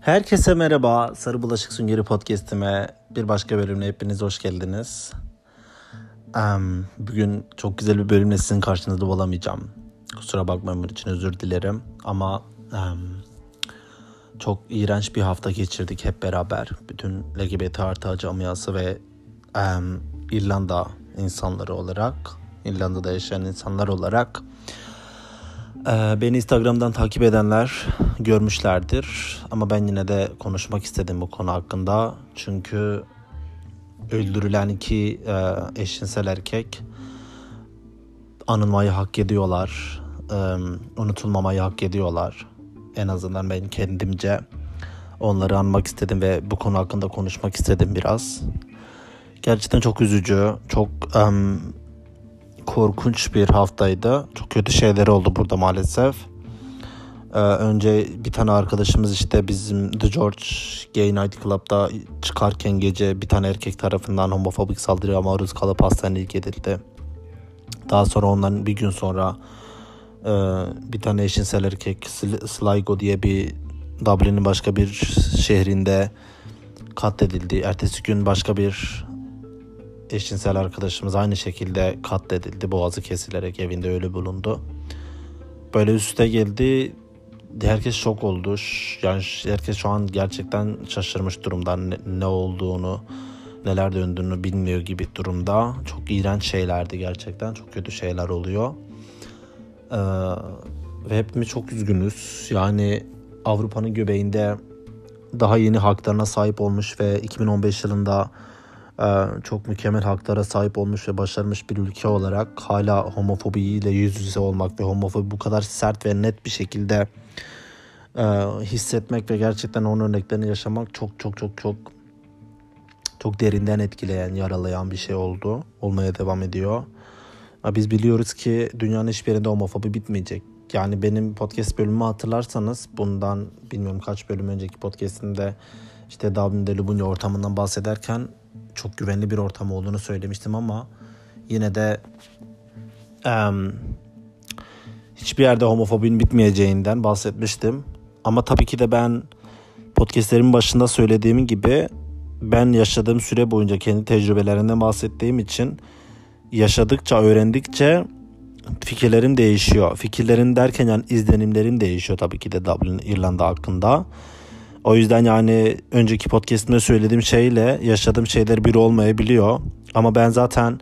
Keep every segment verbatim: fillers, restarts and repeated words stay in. Herkese merhaba, Sarı Bulaşık Süngeri Podcast'ime bir başka bölümle hepiniz hoş geldiniz. Um, bugün çok güzel bir bölümle sizin karşınızda olamayacağım. Kusura bakmayın, bunun için özür dilerim. Ama um, çok iğrenç bir hafta geçirdik hep beraber. Bütün L G B T artı camiası ve um, İrlanda insanları olarak, İrlanda'da yaşayan insanlar olarak... Beni Instagram'dan takip edenler görmüşlerdir ama ben yine de konuşmak istedim bu konu hakkında. Çünkü öldürülen iki eşcinsel erkek anılmayı hak ediyorlar, unutulmamayı hak ediyorlar. En azından ben kendimce onları anmak istedim ve bu konu hakkında konuşmak istedim biraz. Gerçekten çok üzücü, çok... Um, korkunç bir haftaydı. Çok kötü şeyler oldu burada maalesef. Ee, önce bir tane arkadaşımız işte bizim The George Gay Night Club'da çıkarken gece bir tane erkek tarafından homofobik saldırıya maruz kalıp hastaneye gidildi. Daha sonra ondan bir gün sonra e, bir tane eşcinsel erkek Sligo diye bir Dublin'in başka bir şehrinde katledildi. Ertesi gün başka bir eşcinsel arkadaşımız aynı şekilde katledildi. Boğazı kesilerek evinde ölü bulundu. Böyle üste geldi. Herkes şok oldu. Yani herkes şu an gerçekten şaşırmış durumda. Ne, ne olduğunu, neler döndüğünü bilmiyor gibi durumda. Çok iğrenç şeylerdi gerçekten. Çok kötü şeyler oluyor. Ee, ve hepimiz çok üzgünüz. Yani Avrupa'nın göbeğinde daha yeni haklarına sahip olmuş ve iki bin on beş yılında çok mükemmel haklara sahip olmuş ve başarmış bir ülke olarak hala homofobiyle yüz yüze olmak ve homofobi bu kadar sert ve net bir şekilde e, hissetmek ve gerçekten onun örneklerini yaşamak çok çok çok çok çok derinden etkileyen, yaralayan bir şey oldu. Olmaya devam ediyor. Biz biliyoruz ki dünyanın hiçbir yerinde homofobi bitmeyecek. Yani benim podcast bölümümü hatırlarsanız bundan bilmiyorum kaç bölüm önceki podcast'imde işte Dublin'de Lubunya ortamından bahsederken çok güvenli bir ortam olduğunu söylemiştim ama yine de um, hiçbir yerde homofobinin bitmeyeceğinden bahsetmiştim. Ama tabii ki de ben podcastlerimin başında söylediğim gibi ben yaşadığım süre boyunca kendi tecrübelerinden bahsettiğim için yaşadıkça, öğrendikçe fikirlerim değişiyor. Fikirlerim derken yani izlenimlerim değişiyor tabii ki de Dublin, İrlanda hakkında. O yüzden yani önceki podcast'imde söylediğim şeyle yaşadığım şeyler biri olmayabiliyor. Ama ben zaten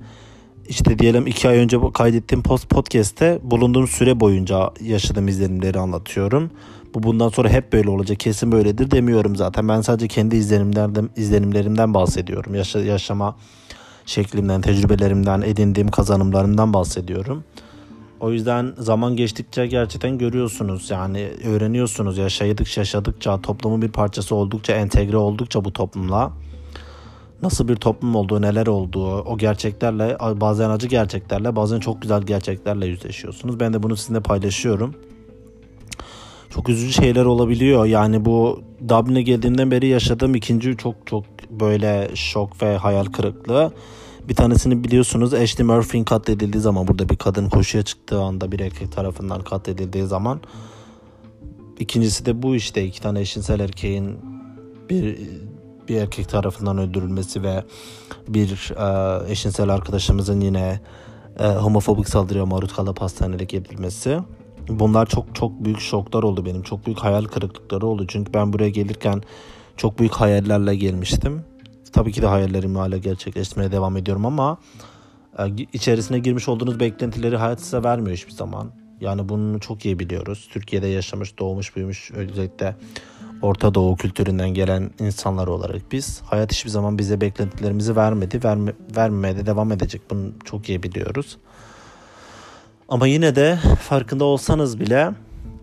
işte diyelim iki ay önce kaydettiğim podcast'te bulunduğum süre boyunca yaşadığım izlenimleri anlatıyorum. Bu bundan sonra hep böyle olacak, kesin böyledir demiyorum zaten. Ben sadece kendi izlenimlerden, izlenimlerimden bahsediyorum. Yaşa, yaşama şeklimden, tecrübelerimden, edindiğim kazanımlarımdan bahsediyorum. O yüzden zaman geçtikçe gerçekten görüyorsunuz yani öğreniyorsunuz yaşadıkça yaşadıkça toplumun bir parçası oldukça entegre oldukça bu toplumla nasıl bir toplum olduğu neler olduğu o gerçeklerle bazen acı gerçeklerle bazen çok güzel gerçeklerle yüzleşiyorsunuz. Ben de bunu sizinle paylaşıyorum. Çok üzücü şeyler olabiliyor yani bu Dublin'e geldiğimden beri yaşadığım ikinci çok çok böyle şok ve hayal kırıklığı. Bir tanesini biliyorsunuz Ashley Murphy'nin katledildiği zaman burada bir kadın koşuya çıktığı anda bir erkek tarafından katledildiği zaman. İkincisi de bu işte iki tane eşcinsel erkeğin bir bir erkek tarafından öldürülmesi ve bir e, eşcinsel arkadaşımızın yine e, homofobik saldırıya maruz kalıp hastanede getirilmesi. Bunlar çok çok büyük şoklar oldu benim. Çok büyük hayal kırıklıkları oldu. Çünkü ben buraya gelirken çok büyük hayallerle gelmiştim. Tabii ki de hayallerimi hala gerçekleştirmeye devam ediyorum ama içerisine girmiş olduğunuz beklentileri hayat size vermiyor hiçbir zaman. Yani bunu çok iyi biliyoruz. Türkiye'de yaşamış, doğmuş, büyümüş özellikle Orta Doğu kültüründen gelen insanlar olarak biz. Hayat hiçbir zaman bize beklentilerimizi vermedi, verme, vermemeye de devam edecek. Bunu çok iyi biliyoruz. Ama yine de farkında olsanız bile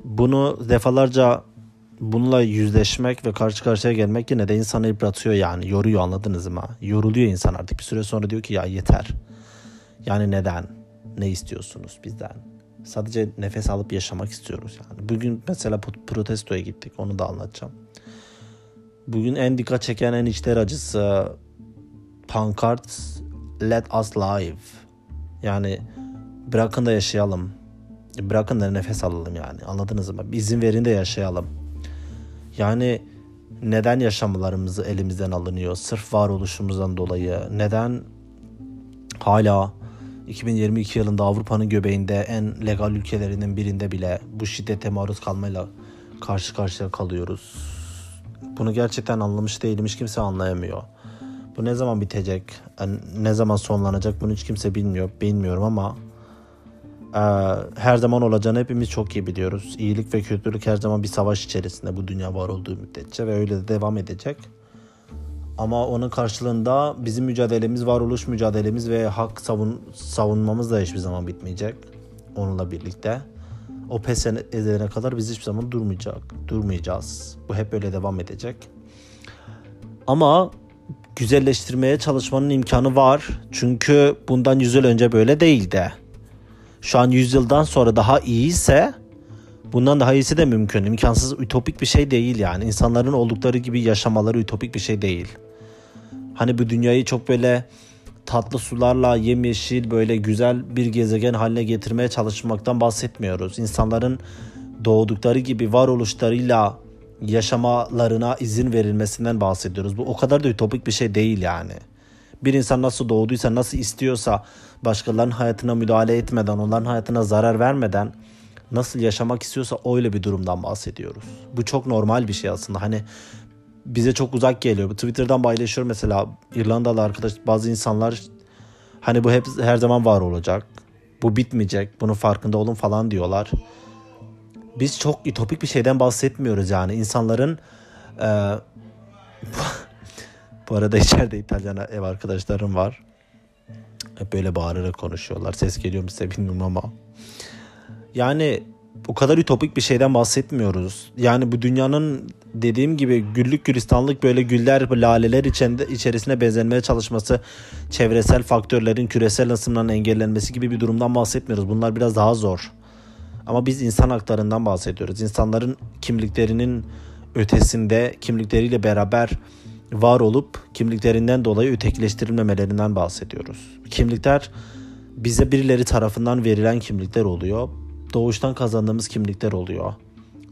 bunu defalarca bununla yüzleşmek ve karşı karşıya gelmek yine de insanı yıpratıyor yani. Yoruyor anladınız mı? Yoruluyor insan artık. Bir süre sonra diyor ki ya yeter. Yani neden? Ne istiyorsunuz bizden? Sadece nefes alıp yaşamak istiyoruz yani. Bugün mesela protestoya gittik. Onu da anlatacağım. Bugün en dikkat çeken en içler acısı pankart Let us live. Yani bırakın da yaşayalım. Bırakın da nefes alalım yani. Anladınız mı? İzin verin de yaşayalım. Yani neden yaşamlarımızı elimizden alınıyor? Sırf varoluşumuzdan dolayı. Neden hala iki bin yirmi iki yılında Avrupa'nın göbeğinde en legal ülkelerinin birinde bile bu şiddete maruz kalmayla karşı karşıya kalıyoruz? Bunu gerçekten anlamış değilim. Hiç kimse anlayamıyor. Bu ne zaman bitecek? Yani ne zaman sonlanacak? Bunu hiç kimse bilmiyor. Bilmiyorum ama e, her zaman olacağını hepimiz çok iyi biliyoruz. İyilik ve kötülük her zaman bir savaş içerisinde bu dünya var olduğu müddetçe ve öyle de devam edecek. Ama onun karşılığında bizim mücadelemiz, varoluş mücadelemiz ve hak savun, savunmamız da hiçbir zaman bitmeyecek. Onunla birlikte. O pes edene kadar biz hiçbir zaman durmayacak, durmayacağız. Bu hep öyle devam edecek. Ama güzelleştirmeye çalışmanın imkanı var. Çünkü bundan yüz yıl önce böyle değildi. Şu an yüz yıldan sonra daha iyiyse bundan daha iyisi de mümkün. İmkansız, ütopik bir şey değil yani. İnsanların oldukları gibi yaşamaları ütopik bir şey değil. Hani bu dünyayı çok böyle tatlı sularla yemyeşil böyle güzel bir gezegen haline getirmeye çalışmaktan bahsetmiyoruz. İnsanların doğdukları gibi varoluşlarıyla yaşamalarına izin verilmesinden bahsediyoruz. Bu o kadar da ütopik bir şey değil yani. Bir insan nasıl doğduysa, nasıl istiyorsa, başkalarının hayatına müdahale etmeden, onların hayatına zarar vermeden nasıl yaşamak istiyorsa öyle bir durumdan bahsediyoruz. Bu çok normal bir şey aslında. Hani bize çok uzak geliyor. Twitter'dan paylaşıyorum mesela, İrlandalı arkadaş, bazı insanlar hani bu hep her zaman var olacak, bu bitmeyecek, bunun farkında olun falan diyorlar. Biz çok ütopik bir şeyden bahsetmiyoruz yani. İnsanların e, bu arada içeride İtalyan ev arkadaşlarım var, hep böyle bağırarak konuşuyorlar, ses geliyor mu size bilmiyorum ama yani o kadar ütopik bir şeyden bahsetmiyoruz. Yani bu dünyanın dediğim gibi güllük gülistanlık böyle güller laleler içinde, içerisine benzenmeye çalışması, çevresel faktörlerin küresel ısınmanın engellenmesi gibi bir durumdan bahsetmiyoruz. Bunlar biraz daha zor. Ama biz insan haklarından bahsediyoruz. İnsanların kimliklerinin ötesinde kimlikleriyle beraber var olup kimliklerinden dolayı ötekileştirilmemelerinden bahsediyoruz. Kimlikler bize birileri tarafından verilen kimlikler oluyor. Doğuştan kazandığımız kimlikler oluyor.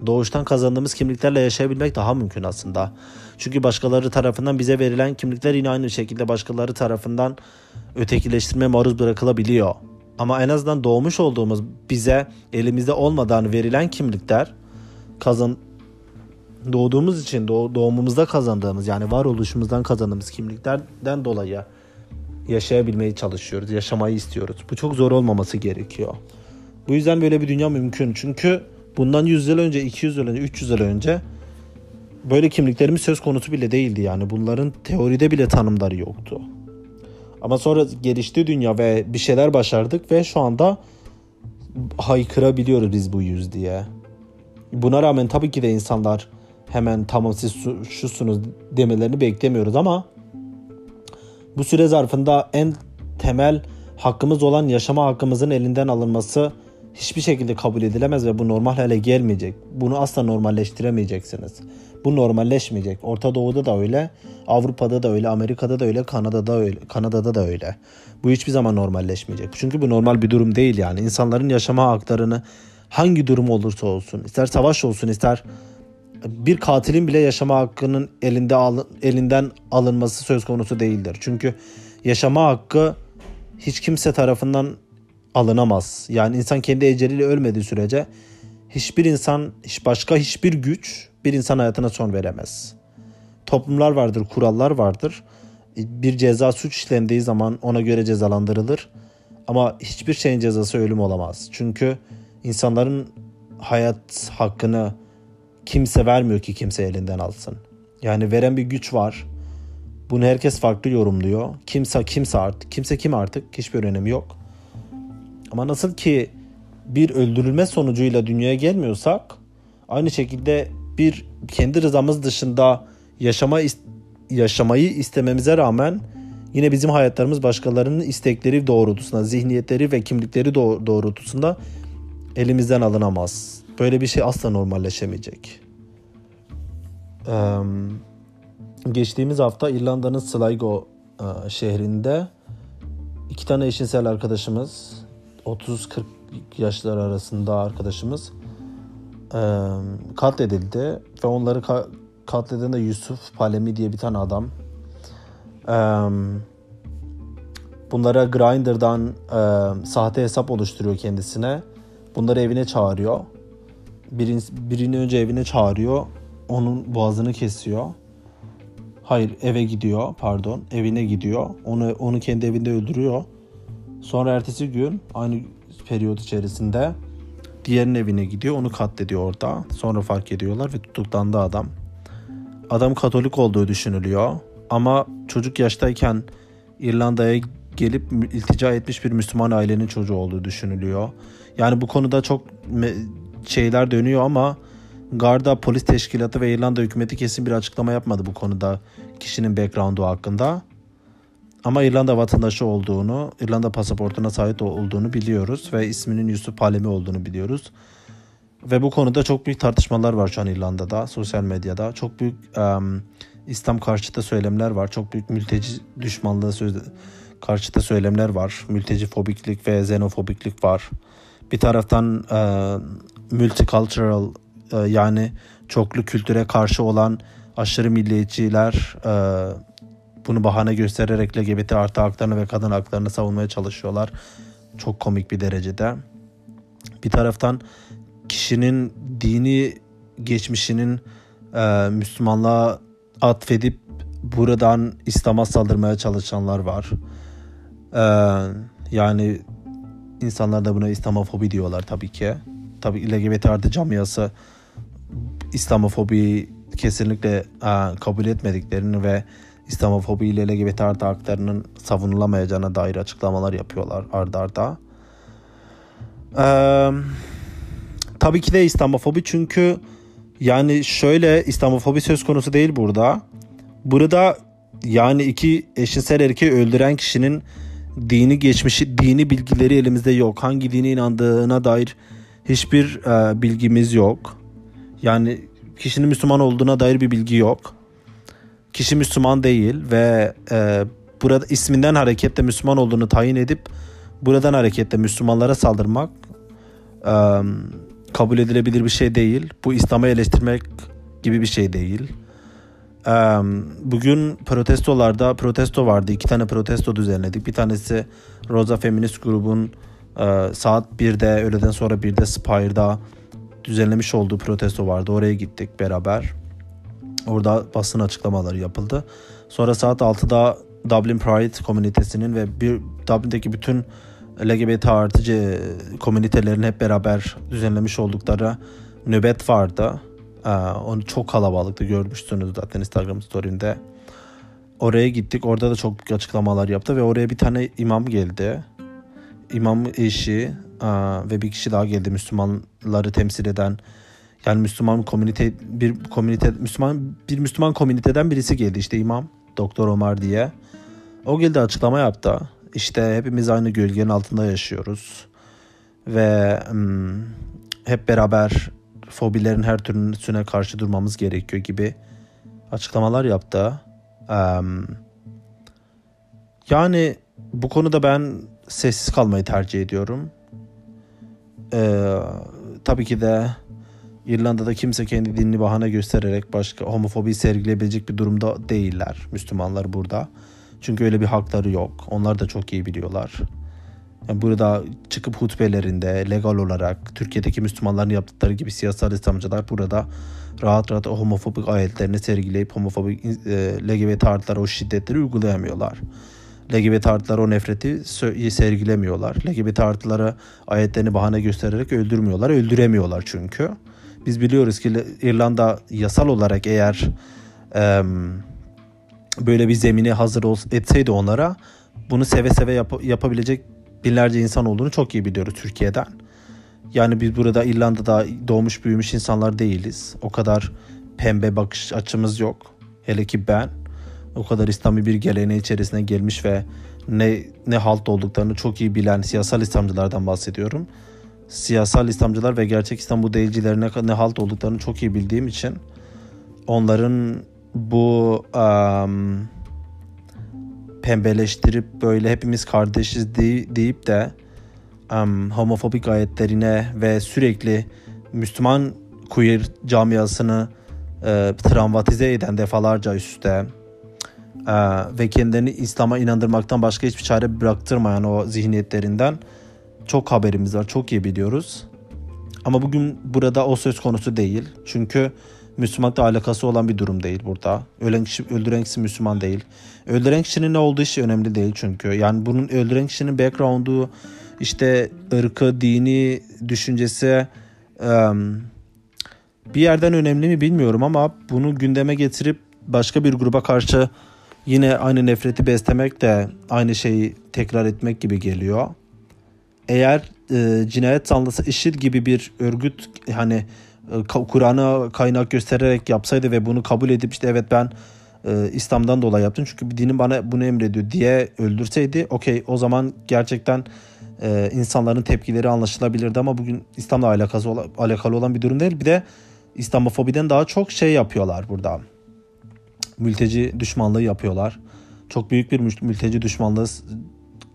Doğuştan kazandığımız kimliklerle yaşayabilmek daha mümkün aslında. Çünkü başkaları tarafından bize verilen kimlikler yine aynı şekilde başkaları tarafından ötekileştirmeye maruz bırakılabiliyor. Ama en azından doğmuş olduğumuz, bize elimizde olmadan verilen kimlikler, kazan doğduğumuz için doğ- doğumumuzda kazandığımız, yani varoluşumuzdan kazandığımız kimliklerden dolayı yaşayabilmeyi çalışıyoruz, yaşamayı istiyoruz. Bu çok zor olmaması gerekiyor. Bu yüzden böyle bir dünya mümkün. Çünkü bundan yüz yıl önce, iki yüz yıl önce, üç yüz yıl önce böyle kimliklerimiz söz konusu bile değildi yani. Bunların teoride bile tanımları yoktu. Ama sonra gelişti dünya ve bir şeyler başardık ve şu anda haykırabiliyoruz biz bu yüz diye. Buna rağmen tabii ki de insanlar hemen tamam siz şusunuz demelerini beklemiyoruz ama bu süre zarfında en temel hakkımız olan yaşama hakkımızın elinden alınması hiçbir şekilde kabul edilemez ve bu normal hale gelmeyecek. Bunu asla normalleştiremeyeceksiniz. Bu normalleşmeyecek. Orta Doğu'da da öyle, Avrupa'da da öyle, Amerika'da da öyle, Kanada'da öyle, Kanada'da da öyle. Bu hiçbir zaman normalleşmeyecek. Çünkü bu normal bir durum değil yani. İnsanların yaşama haklarını hangi durum olursa olsun, ister savaş olsun, ister bir katilin bile yaşama hakkının elinde alın, elinden alınması söz konusu değildir. Çünkü yaşama hakkı hiç kimse tarafından alınamaz. Yani insan kendi eceliyle ölmediği sürece hiçbir insan, başka hiçbir güç bir insan hayatına son veremez. Toplumlar vardır, kurallar vardır. Bir ceza, suç işlendiği zaman ona göre cezalandırılır. Ama hiçbir şeyin cezası ölüm olamaz. Çünkü insanların hayat hakkını kimse vermiyor ki kimse elinden alsın. Yani veren bir güç var. Bunu herkes farklı yorumluyor. Kimse kimse artık, kimse kim artık hiçbir önemi yok. Ama nasıl ki bir öldürülme sonucuyla dünyaya gelmiyorsak, aynı şekilde bir kendi rızamız dışında yaşama yaşamayı istememize rağmen yine bizim hayatlarımız başkalarının istekleri doğrultusunda, zihniyetleri ve kimlikleri doğrultusunda elimizden alınamaz. Böyle bir şey asla normalleşemeyecek. Eee Geçtiğimiz hafta İrlanda'nın Sligo şehrinde iki tane eşcinsel arkadaşımız, otuz kırk yaşlar arasında arkadaşımız katledildi ve onları katleden de Yusuf Palemi diye bir tane adam. Um, bunlara Grindr'dan um, sahte hesap oluşturuyor kendisine. Bunları evine çağırıyor. Birini, birini önce evine çağırıyor. Onun boğazını kesiyor. Hayır, eve gidiyor, pardon, evine gidiyor. Onu onu kendi evinde öldürüyor. Sonra ertesi gün aynı periyot içerisinde diğerinin evine gidiyor, onu katlediyor orada. Sonra fark ediyorlar ve tutuklandı adam. Adam Katolik olduğu düşünülüyor. Ama çocuk yaştayken İrlanda'ya gelip iltica etmiş bir Müslüman ailenin çocuğu olduğu düşünülüyor. Yani bu konuda çok şeyler dönüyor ama Garda Polis Teşkilatı ve İrlanda hükümeti kesin bir açıklama yapmadı bu konuda, kişinin background'u hakkında. Ama İrlanda vatandaşı olduğunu, İrlanda pasaportuna sahip olduğunu biliyoruz ve isminin Yusuf Palemi olduğunu biliyoruz. Ve bu konuda çok büyük tartışmalar var şu an İrlanda'da, sosyal medyada. Çok büyük um, İslam karşıtı söylemler var, çok büyük mülteci düşmanlığı söz, karşıtı söylemler var. Mülteci fobiklik ve xenofobiklik var. Bir taraftan um, multicultural, yani çoklu kültüre karşı olan aşırı milliyetçiler bunu bahane göstererek L G B T artı haklarını ve kadın haklarını savunmaya çalışıyorlar. Çok komik bir derecede. Bir taraftan kişinin dini geçmişinin Müslümanlığa atfedip buradan İslam'a saldırmaya çalışanlar var. Yani insanlar da buna İslamofobi diyorlar tabii ki. Tabii L G B T artı camiası İslamofobiyi kesinlikle e, kabul etmediklerini ve İslamofobi ile L G B T artı haklarının savunulamayacağına dair açıklamalar yapıyorlar arda arda. E, tabii ki de İslamofobi, çünkü yani şöyle, İslamofobi söz konusu değil burada. Burada yani iki eşcinsel erkeği öldüren kişinin dini geçmişi, dini bilgileri elimizde yok. Hangi dine inandığına dair hiçbir e, bilgimiz yok. Yani kişinin Müslüman olduğuna dair bir bilgi yok. Kişi Müslüman değil ve e, burada isminden hareketle Müslüman olduğunu tayin edip buradan hareketle Müslümanlara saldırmak e, kabul edilebilir bir şey değil. Bu İslam'ı eleştirmek gibi bir şey değil. E, bugün protestolarda protesto vardı. İki tane protesto düzenledik. Bir tanesi Rosa Feminist Grubun saat birde, öğleden sonra birde Spire'da düzenlemiş olduğu protesto vardı. Oraya gittik beraber. Orada basın açıklamaları yapıldı. Sonra saat altıda Dublin Pride komünitesinin ve bir, Dublin'deki bütün L G B T artı komünitelerin hep beraber düzenlemiş oldukları nöbet vardı. Ee, onu çok kalabalıktı, görmüşsünüz zaten Instagram story'inde. Oraya gittik. Orada da çok büyük açıklamalar yaptı ve oraya bir tane imam geldi. İmam eşi aa, ve bir kişi daha geldi, Müslümanları temsil eden, yani Müslüman komünite bir komünite Müslüman bir Müslüman komüniteden birisi geldi, işte imam Doktor Omar diye. O geldi, açıklama yaptı. İşte hepimiz aynı gölgenin altında yaşıyoruz ve hmm, hep beraber fobilerin her türüne karşı durmamız gerekiyor gibi açıklamalar yaptı. Um, yani bu konuda ben sessiz kalmayı tercih ediyorum. Ee, tabii ki de İrlanda'da kimse kendi dinini bahane göstererek başka homofobi sergileyebilecek bir durumda değiller Müslümanlar burada. Çünkü öyle bir hakları yok. Onlar da çok iyi biliyorlar. Yani burada çıkıp hutbelerinde legal olarak Türkiye'deki Müslümanların yaptıkları gibi siyasal İslamcılar burada rahat rahat homofobik ayetlerini sergileyip homofobik L G B T artılara o şiddetleri uygulayamıyorlar. L G B T artıları o nefreti sergilemiyorlar. L G B T artıları ayetlerini bahane göstererek öldürmüyorlar. Öldüremiyorlar çünkü. Biz biliyoruz ki İrlanda yasal olarak eğer e, böyle bir zemini hazır etseydi onlara, bunu seve seve yap- yapabilecek binlerce insan olduğunu çok iyi biliyoruz Türkiye'den. Yani biz burada İrlanda'da doğmuş büyümüş insanlar değiliz. O kadar pembe bakış açımız yok. Hele ki ben. O kadar İslami bir geleneği içerisine gelmiş ve ne ne halt olduklarını çok iyi bilen siyasal İslamcılardan bahsediyorum. Siyasal İslamcılar ve gerçek İslam bu değilcilerine ne halt olduklarını çok iyi bildiğim için onların bu um, pembeleştirip böyle hepimiz kardeşiz dey- deyip de um, homofobik ayetlerine ve sürekli Müslüman queer camiasını e, travmatize eden defalarca üstte e, ve kendilerini İslam'a inandırmaktan başka hiçbir çare bıraktırmayan o zihniyetlerinden çok haberimiz var, çok iyi biliyoruz. Ama bugün burada o söz konusu değil. Çünkü Müslümanlıkla alakası olan bir durum değil burada. Ölen kişi, öldüren kişi Müslüman değil. Öldüren kişinin ne olduğu hiç önemli değil çünkü. Yani bunun öldüren kişinin background'u, işte ırkı, dini, düşüncesi bir yerden önemli mi bilmiyorum ama bunu gündeme getirip başka bir gruba karşı yine aynı nefreti beslemek de aynı şeyi tekrar etmek gibi geliyor. Eğer e, cinayet sanlısı IŞİD gibi bir örgüt hani e, Kur'an'a kaynak göstererek yapsaydı ve bunu kabul edip işte evet ben e, İslam'dan dolayı yaptım çünkü dinim bana bunu emrediyor diye öldürseydi okey, o zaman gerçekten e, insanların tepkileri anlaşılabilirdi ama bugün İslam'la alakası olan, alakalı olan bir durum değil. Bir de İslamofobiden daha çok şey yapıyorlar burada. Mülteci düşmanlığı yapıyorlar. Çok büyük bir mülteci düşmanlığı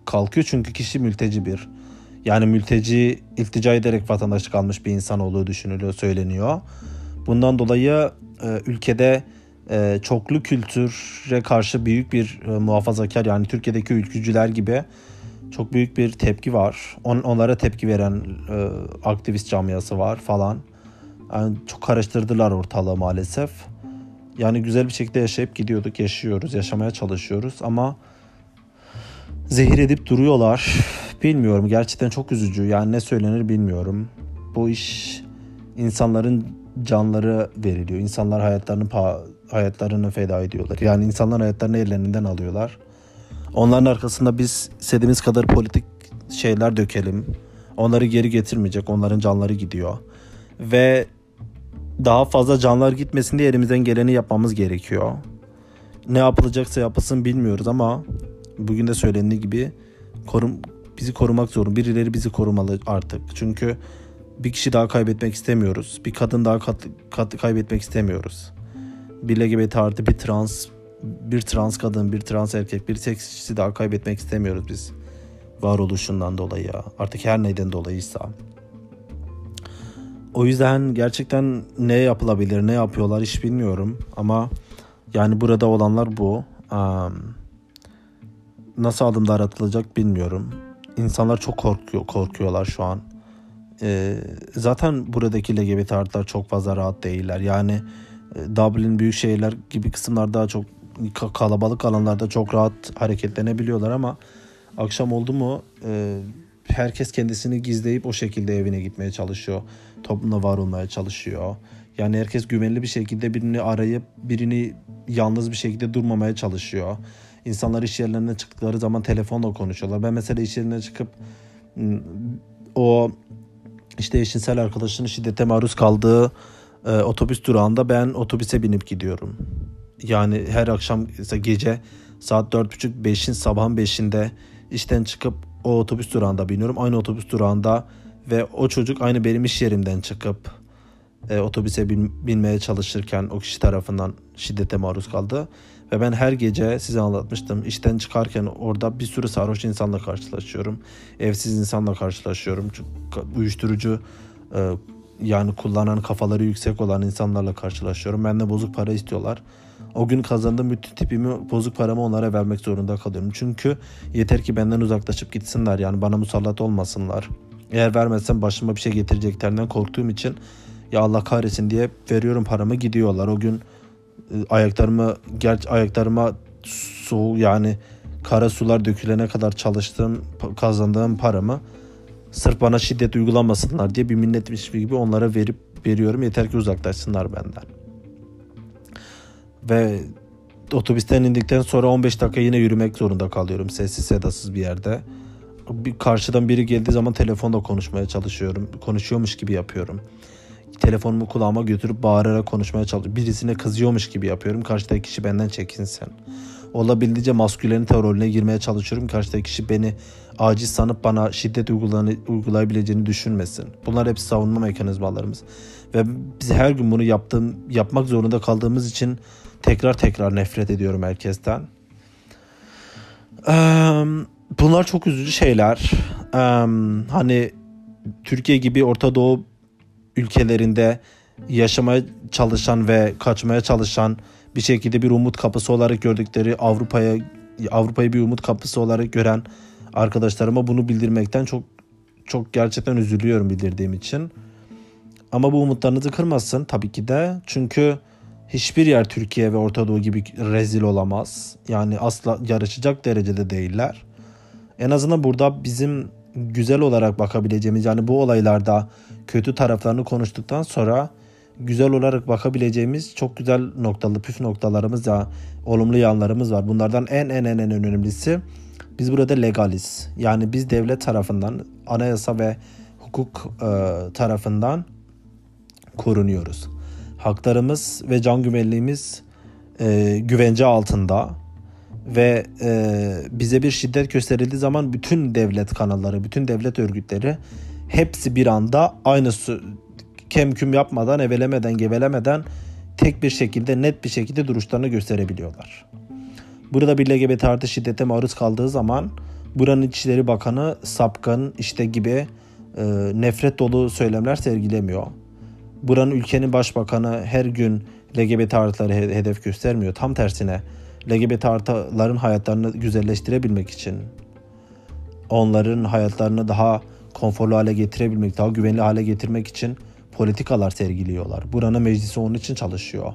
kalkıyor çünkü kişi mülteci bir. Yani mülteci iltica ederek vatandaşlık almış bir insan olduğu düşünülüyor, söyleniyor. Bundan dolayı e, ülkede e, çoklu kültüre karşı büyük bir e, muhafazakar, yani Türkiye'deki ülkücüler gibi çok büyük bir tepki var. On, onlara tepki veren e, aktivist camiası var falan. Yani çok karıştırdılar ortalığı maalesef. Yani güzel bir şekilde yaşayıp gidiyorduk, yaşıyoruz, yaşamaya çalışıyoruz ama zehir edip duruyorlar. Bilmiyorum, gerçekten çok üzücü. Yani ne söylenir bilmiyorum. Bu iş, insanların canları veriliyor. İnsanlar hayatlarını hayatlarını feda ediyorlar. Yani insanlar hayatlarını ellerinden alıyorlar. Onların arkasında biz istediğimiz kadar politik şeyler dökelim. Onları geri getirmeyecek. Onların canları gidiyor. Ve daha fazla canlar gitmesin diye elimizden geleni yapmamız gerekiyor. Ne yapılacaksa yapılsın bilmiyoruz ama bugün de söylendiği gibi korum, bizi korumak zorunda. Birileri bizi korumalı artık. Çünkü bir kişi daha kaybetmek istemiyoruz. Bir kadın daha kat, kat, kaybetmek istemiyoruz. Bir L G B T artı, bir trans, bir trans kadın, bir trans erkek, bir seks kişisi daha kaybetmek istemiyoruz biz. Varoluşundan dolayı. Artık her neyden dolayıysa. O yüzden gerçekten ne yapılabilir, ne yapıyorlar hiç bilmiyorum. Ama yani burada olanlar bu. Um, Nasıl adımlar atılacak bilmiyorum. İnsanlar çok korkuyor, korkuyorlar şu an. Ee, zaten buradaki L G B T artılar çok fazla rahat değiller. Yani Dublin, büyük şehirler gibi kısımlarda, çok kalabalık alanlarda çok rahat hareketlenebiliyorlar ama akşam oldu mu e, herkes kendisini gizleyip o şekilde evine gitmeye çalışıyor. Toplumda var olmaya çalışıyor. Yani herkes güvenli bir şekilde birini arayıp birini yalnız bir şekilde durmamaya çalışıyor. İnsanlar iş yerlerine çıktıkları zaman telefonla konuşuyorlar. Ben mesela iş yerine çıkıp o işte eşcinsel arkadaşının şiddete maruz kaldığı e, otobüs durağında ben otobüse binip gidiyorum. Yani her akşam gece saat dört buçuk beşin sabahın beşinde işten çıkıp o otobüs durağında biniyorum. Aynı otobüs durağında ve o çocuk aynı benim iş yerimden çıkıp e, otobüse bin, binmeye çalışırken o kişi tarafından şiddete maruz kaldı. Ve ben her gece size anlatmıştım. İşten çıkarken orada bir sürü sarhoş insanla karşılaşıyorum. Evsiz insanla karşılaşıyorum. Uyuşturucu yani kullanan, kafaları yüksek olan insanlarla karşılaşıyorum. Benden bozuk para istiyorlar. O gün kazandığım bütün tipimi, bozuk paramı onlara vermek zorunda kalıyorum. Çünkü yeter ki benden uzaklaşıp gitsinler. Yani bana musallat olmasınlar. Eğer vermezsem başıma bir şey getireceklerinden korktuğum için ya Allah kahretsin diye veriyorum paramı, gidiyorlar. O gün ayaklarımı gerçi ayaklarıma soğuk, yani kara sular dökülene kadar çalıştığım, kazandığım paramı sırf bana şiddet uygulamasınlar diye bir minnetmiş gibi onlara verip veriyorum, yeter ki uzaklaşsınlar benden. Ve otobüsten indikten sonra on beş dakika yine yürümek zorunda kalıyorum sessiz sedasız bir yerde. Bir karşıdan biri geldiği zaman telefonla konuşmaya çalışıyorum, konuşuyormuş gibi yapıyorum. Telefonumu kulağıma götürüp bağırarak konuşmaya çalışıyorum. Birisine kızıyormuş gibi yapıyorum. Karşıdaki kişi benden çekinsin. Olabildiğince maskülenite rolüne girmeye çalışıyorum. Karşıdaki kişi beni aciz sanıp bana şiddet uygulayabileceğini düşünmesin. Bunlar hepsi savunma mekanizmalarımız. Ve biz her gün bunu yaptığım, yapmak zorunda kaldığımız için tekrar tekrar nefret ediyorum herkesten. Bunlar çok üzücü şeyler. Hani Türkiye gibi Orta Doğu ülkelerinde yaşamaya çalışan ve kaçmaya çalışan, bir şekilde bir umut kapısı olarak gördükleri Avrupa'ya Avrupa'yı bir umut kapısı olarak gören arkadaşlarıma bunu bildirmekten çok çok gerçekten üzülüyorum bildirdiğim için. Ama bu umutlarınızı kırmasın tabii ki de. Çünkü hiçbir yer Türkiye ve Orta Doğu gibi rezil olamaz. Yani asla yarışacak derecede değiller. En azından burada bizim güzel olarak bakabileceğimiz, yani bu olaylarda kötü taraflarını konuştuktan sonra güzel olarak bakabileceğimiz çok güzel noktalı püf noktalarımız ya, olumlu yanlarımız var. Bunlardan en en en en önemlisi, biz burada legaliz. Yani biz devlet tarafından, anayasa ve hukuk e, tarafından korunuyoruz. Haklarımız ve can güvenliğimiz e, güvence altında ve e, bize bir şiddet gösterildiği zaman bütün devlet kanalları, bütün devlet örgütleri hepsi bir anda aynı su, kemküm yapmadan, evelemeden, gevelemeden tek bir şekilde, net bir şekilde duruşlarını gösterebiliyorlar. Burada bir L G B T artı şiddete maruz kaldığı zaman buranın İçişleri Bakanı sapkın işte gibi e, nefret dolu söylemler sergilemiyor. Buranın ülkenin başbakanı her gün L G B T artıları hedef göstermiyor. Tam tersine L G B T artıların hayatlarını güzelleştirebilmek için, onların hayatlarını daha konforlu hale getirebilmek, daha güvenli hale getirmek için politikalar sergiliyorlar. Buranın meclisi onun için çalışıyor.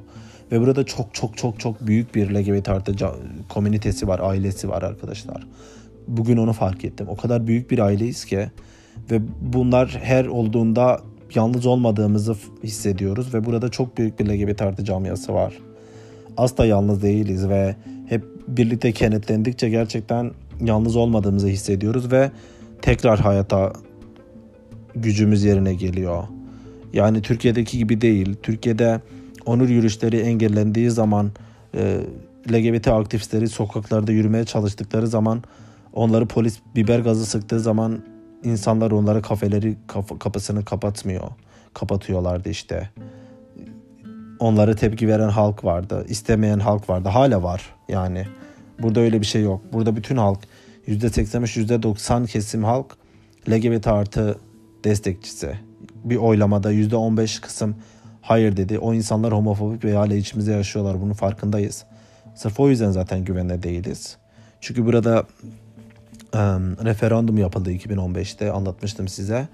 Ve burada çok çok çok çok büyük bir L G B T artı komünitesi var, ailesi var arkadaşlar. Bugün onu fark ettim. O kadar büyük bir aileyiz ki ve bunlar her olduğunda yalnız olmadığımızı hissediyoruz ve burada çok büyük bir L G B T artı camiası var. Asla yalnız değiliz ve hep birlikte kenetlendikçe gerçekten yalnız olmadığımızı hissediyoruz ve tekrar hayata gücümüz yerine geliyor. Yani Türkiye'deki gibi değil. Türkiye'de onur yürüyüşleri engellendiği zaman, L G B T aktivistleri sokaklarda yürümeye çalıştıkları zaman, onları polis biber gazı sıktığı zaman insanlar onlara kafeleri kaf- kapısını kapatmıyor. Kapatıyorlardı işte. Onlara tepki veren halk vardı. İstemeyen halk vardı. Hala var yani. Burada öyle bir şey yok. Burada bütün halk, yüzde seksen beş yüzde doksan kesim halk L G B T artı destekçisi. Bir oylamada yüzde on beş kısım hayır dedi. O insanlar homofobik ve hala içimizde yaşıyorlar. Bunun farkındayız. Sırf o yüzden zaten güvenle değiliz. Çünkü burada Um, referandum yapıldı iki bin on beşte, anlatmıştım size.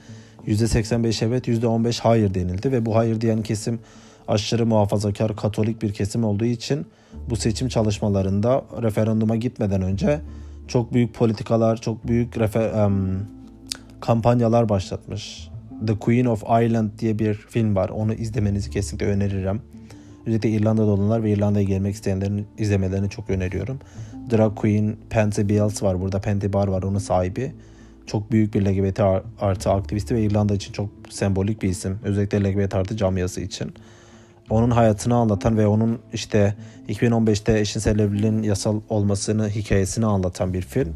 yüzde seksen beş evet, yüzde on beş hayır denildi ve bu hayır diyen kesim aşırı muhafazakar Katolik bir kesim olduğu için bu seçim çalışmalarında referanduma gitmeden önce çok büyük politikalar, çok büyük refer- um, kampanyalar başlatmış. The Queen of Ireland diye bir film var. Onu izlemenizi kesinlikle öneririm. Özellikle İrlanda'da olanlar ve İrlanda'ya gelmek isteyenlerin izlemelerini çok öneriyorum. Drag Queen, Panty Beals var burada. Panty Bar var, onun sahibi. Çok büyük bir L G B T artı aktivisti ve İrlanda için çok sembolik bir isim. Özellikle L G B T artı camiası için. Onun hayatını anlatan ve onun işte iki bin on beşte eşcinsel evliliğin yasal olmasını, hikayesini anlatan bir film.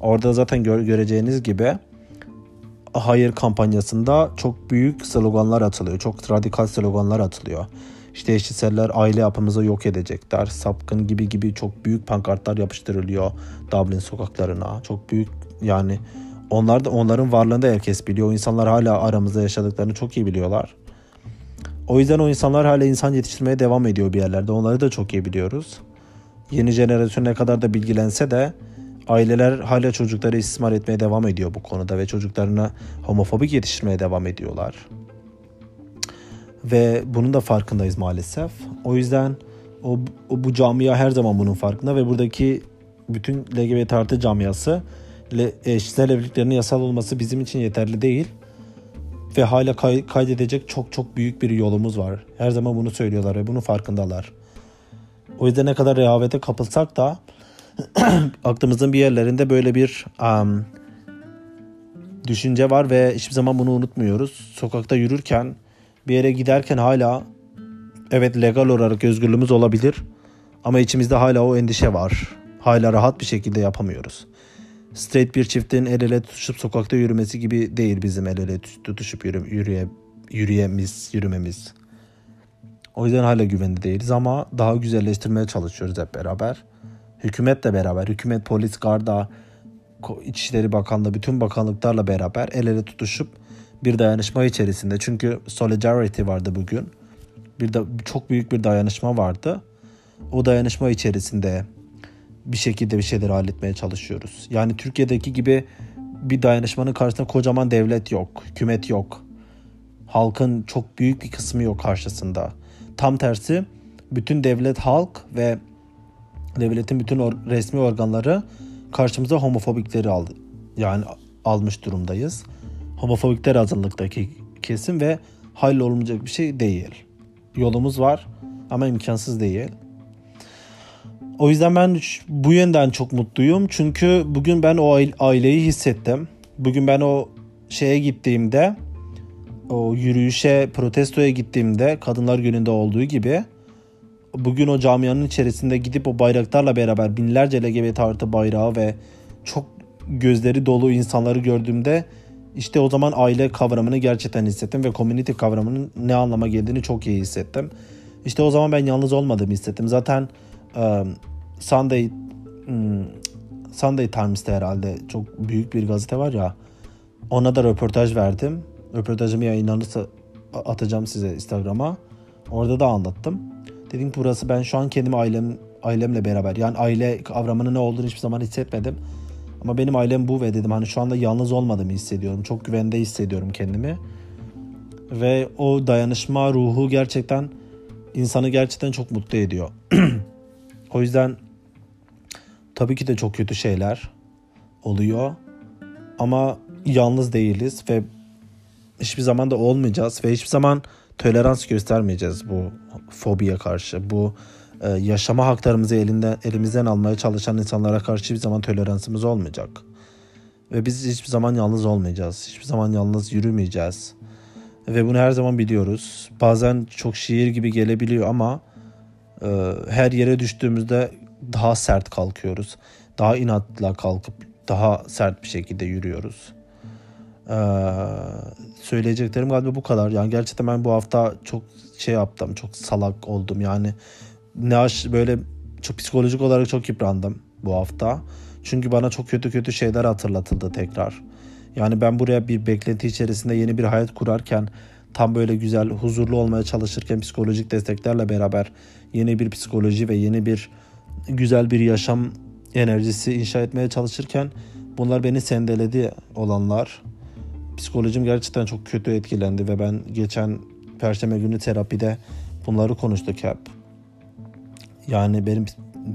Orada zaten gö- göreceğiniz gibi hayır kampanyasında çok büyük sloganlar atılıyor. Çok radikal sloganlar atılıyor. İşte eşcinseller aile yapımızı yok edecekler, sapkın gibi gibi çok büyük pankartlar yapıştırılıyor Dublin sokaklarına. Çok büyük, yani onlar da, onların varlığını da herkes biliyor. O insanlar hala aramızda yaşadıklarını çok iyi biliyorlar. O yüzden o insanlar hala insan yetiştirmeye devam ediyor bir yerlerde. Onları da çok iyi biliyoruz. Yeni jenerasyon ne kadar da bilgilense de aileler hala çocukları istismar etmeye devam ediyor bu konuda ve çocuklarına homofobik yetiştirmeye devam ediyorlar. Ve bunun da farkındayız maalesef. O yüzden o, o bu camia her zaman bunun farkında ve buradaki bütün L G B T artı camiası eşcinsel evliliklerin yasal olması bizim için yeterli değil. Ve hala kay, kaydedecek çok çok büyük bir yolumuz var. Her zaman bunu söylüyorlar ve bunun farkındalar. O yüzden ne kadar rehavete kapılsak da aklımızın bir yerlerinde böyle bir um, düşünce var ve hiçbir zaman bunu unutmuyoruz. Sokakta yürürken, bir yere giderken hala evet legal olarak özgürlüğümüz olabilir ama içimizde hala o endişe var. Hala rahat bir şekilde yapamıyoruz. Straight bir çiftin el ele tutuşup sokakta yürümesi gibi değil bizim el ele tutuşup yürü, yürüye, yürüyemiz, yürümemiz. O yüzden hala güvende değiliz ama daha güzelleştirmeye çalışıyoruz hep beraber. Hükümetle beraber, hükümet, polis, garda, İçişleri Bakanlığı, bütün bakanlıklarla beraber el ele tutuşup bir dayanışma içerisinde. Çünkü Solidarity vardı bugün. Bir de çok büyük bir dayanışma vardı. O dayanışma içerisinde bir şekilde bir şeyleri halletmeye çalışıyoruz. Yani Türkiye'deki gibi bir dayanışmanın karşısında kocaman devlet yok, hükümet yok. Halkın çok büyük bir kısmı yok karşısında. Tam tersi, bütün devlet, halk ve devletin bütün or- resmi organları karşımıza homofobikleri aldı. Yani almış durumdayız. Homofobikler azınlıktaki kesim ve hallolunacak bir şey değil. Yolumuz var ama imkansız değil. O yüzden ben bu yönden çok mutluyum. Çünkü bugün ben o aileyi hissettim. Bugün ben o şeye gittiğimde, o yürüyüşe, protestoya gittiğimde, Kadınlar Günü'nde olduğu gibi bugün o camianın içerisinde gidip o bayraklarla beraber binlerce L G B T artı bayrağı ve çok gözleri dolu insanları gördüğümde işte o zaman aile kavramını gerçekten hissettim ve community kavramının ne anlama geldiğini çok iyi hissettim. İşte o zaman ben yalnız olmadığımı hissettim. Zaten um, Sunday um, Sunday Times'te herhalde çok büyük bir gazete var ya, ona da röportaj verdim. Röportajımı yayınlanırsa atacağım size Instagram'a. Orada da anlattım. Dedim ki burası, ben şu an kendimi ailem, ailemle beraber, yani aile kavramının ne olduğunu hiçbir zaman hissetmedim. Ama benim ailem bu ve dedim hani şu anda yalnız olmadığımı hissediyorum. Çok güvende hissediyorum kendimi. Ve o dayanışma ruhu gerçekten insanı gerçekten çok mutlu ediyor. O yüzden tabii ki de çok kötü şeyler oluyor. Ama yalnız değiliz ve hiçbir zaman da olmayacağız ve hiçbir zaman tolerans göstermeyeceğiz bu fobiye karşı. Bu e, yaşama haklarımızı elinden, elimizden almaya çalışan insanlara karşı hiçbir zaman toleransımız olmayacak. Ve biz hiçbir zaman yalnız olmayacağız. Hiçbir zaman yalnız yürümeyeceğiz. Ve bunu her zaman biliyoruz. Bazen çok şiir gibi gelebiliyor ama e, her yere düştüğümüzde daha sert kalkıyoruz. Daha inatla kalkıp daha sert bir şekilde yürüyoruz. Ee, söyleyeceklerim galiba bu kadar. Yani gerçekten ben bu hafta çok şey yaptım, çok salak oldum. Yani ne aş böyle çok psikolojik olarak çok yıprandım bu hafta. Çünkü bana çok kötü kötü şeyler hatırlatıldı tekrar. Yani ben buraya bir beklenti içerisinde yeni bir hayat kurarken, tam böyle güzel, huzurlu olmaya çalışırken psikolojik desteklerle beraber yeni bir psikoloji ve yeni bir güzel bir yaşam enerjisi inşa etmeye çalışırken bunlar beni sendeledi olanlar. Psikolojim gerçekten çok kötü etkilendi ve ben geçen Perşembe günü terapide bunları konuştuk hep. Yani benim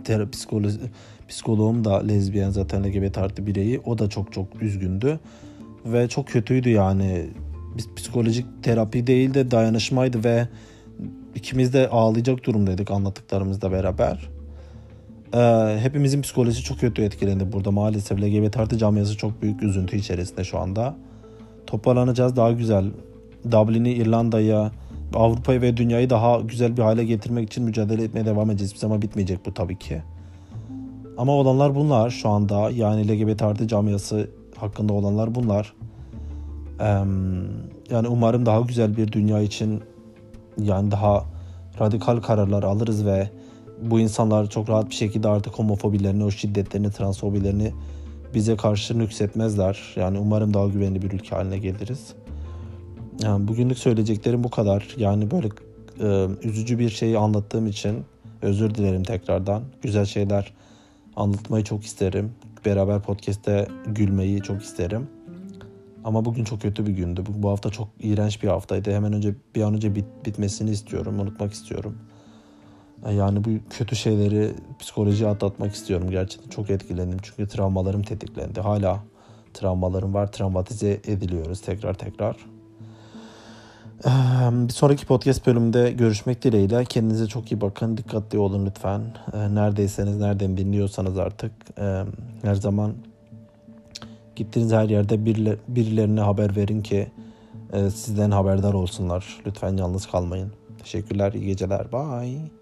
terapi, psikolo- psikoloğum da lezbiyen, zaten L G B T artı bireyi. O da çok çok üzgündü ve çok kötüydü yani. Biz psikolojik terapi değil de dayanışmaydı ve ikimiz de ağlayacak durumdaydık anlattıklarımızla beraber. Ee, hepimizin psikolojisi çok kötü etkilendi burada maalesef. L G B T artı camiası çok büyük üzüntü içerisinde şu anda. Toparlanacağız daha güzel. Dublin'i, İrlanda'ya, Avrupa'yı ve dünyayı daha güzel bir hale getirmek için mücadele etmeye devam edeceğiz. Hiçbir zaman bitmeyecek bu tabii ki. Ama olanlar bunlar şu anda. Yani L G B T artı camiası hakkında olanlar bunlar. Ee, yani umarım daha güzel bir dünya için, yani daha radikal kararlar alırız ve bu insanlar çok rahat bir şekilde artık homofobilerini, o şiddetlerini, transfobilerini bize karşı nüksetmezler. Yani umarım daha güvenli bir ülke haline geliriz. Yani bugünlük söyleyeceklerim bu kadar. Yani böyle e, üzücü bir şeyi anlattığım için özür dilerim tekrardan. Güzel şeyler anlatmayı çok isterim. Beraber podcast'te gülmeyi çok isterim. Ama bugün çok kötü bir gündü. Bu, bu hafta çok iğrenç bir haftaydı. Hemen önce bir an önce bit, bitmesini istiyorum, unutmak istiyorum. Yani bu kötü şeyleri, psikolojiyi atlatmak istiyorum. Gerçekten çok etkilendim çünkü travmalarım tetiklendi. Hala travmalarım var. Travmatize ediliyoruz tekrar tekrar. Bir sonraki podcast bölümde görüşmek dileğiyle. Kendinize çok iyi bakın. Dikkatli olun lütfen. Neredeyseniz, nereden dinliyorsanız artık. Her zaman gittiğiniz her yerde birilerine haber verin ki sizden haberdar olsunlar. Lütfen yalnız kalmayın. Teşekkürler. İyi geceler. Bye.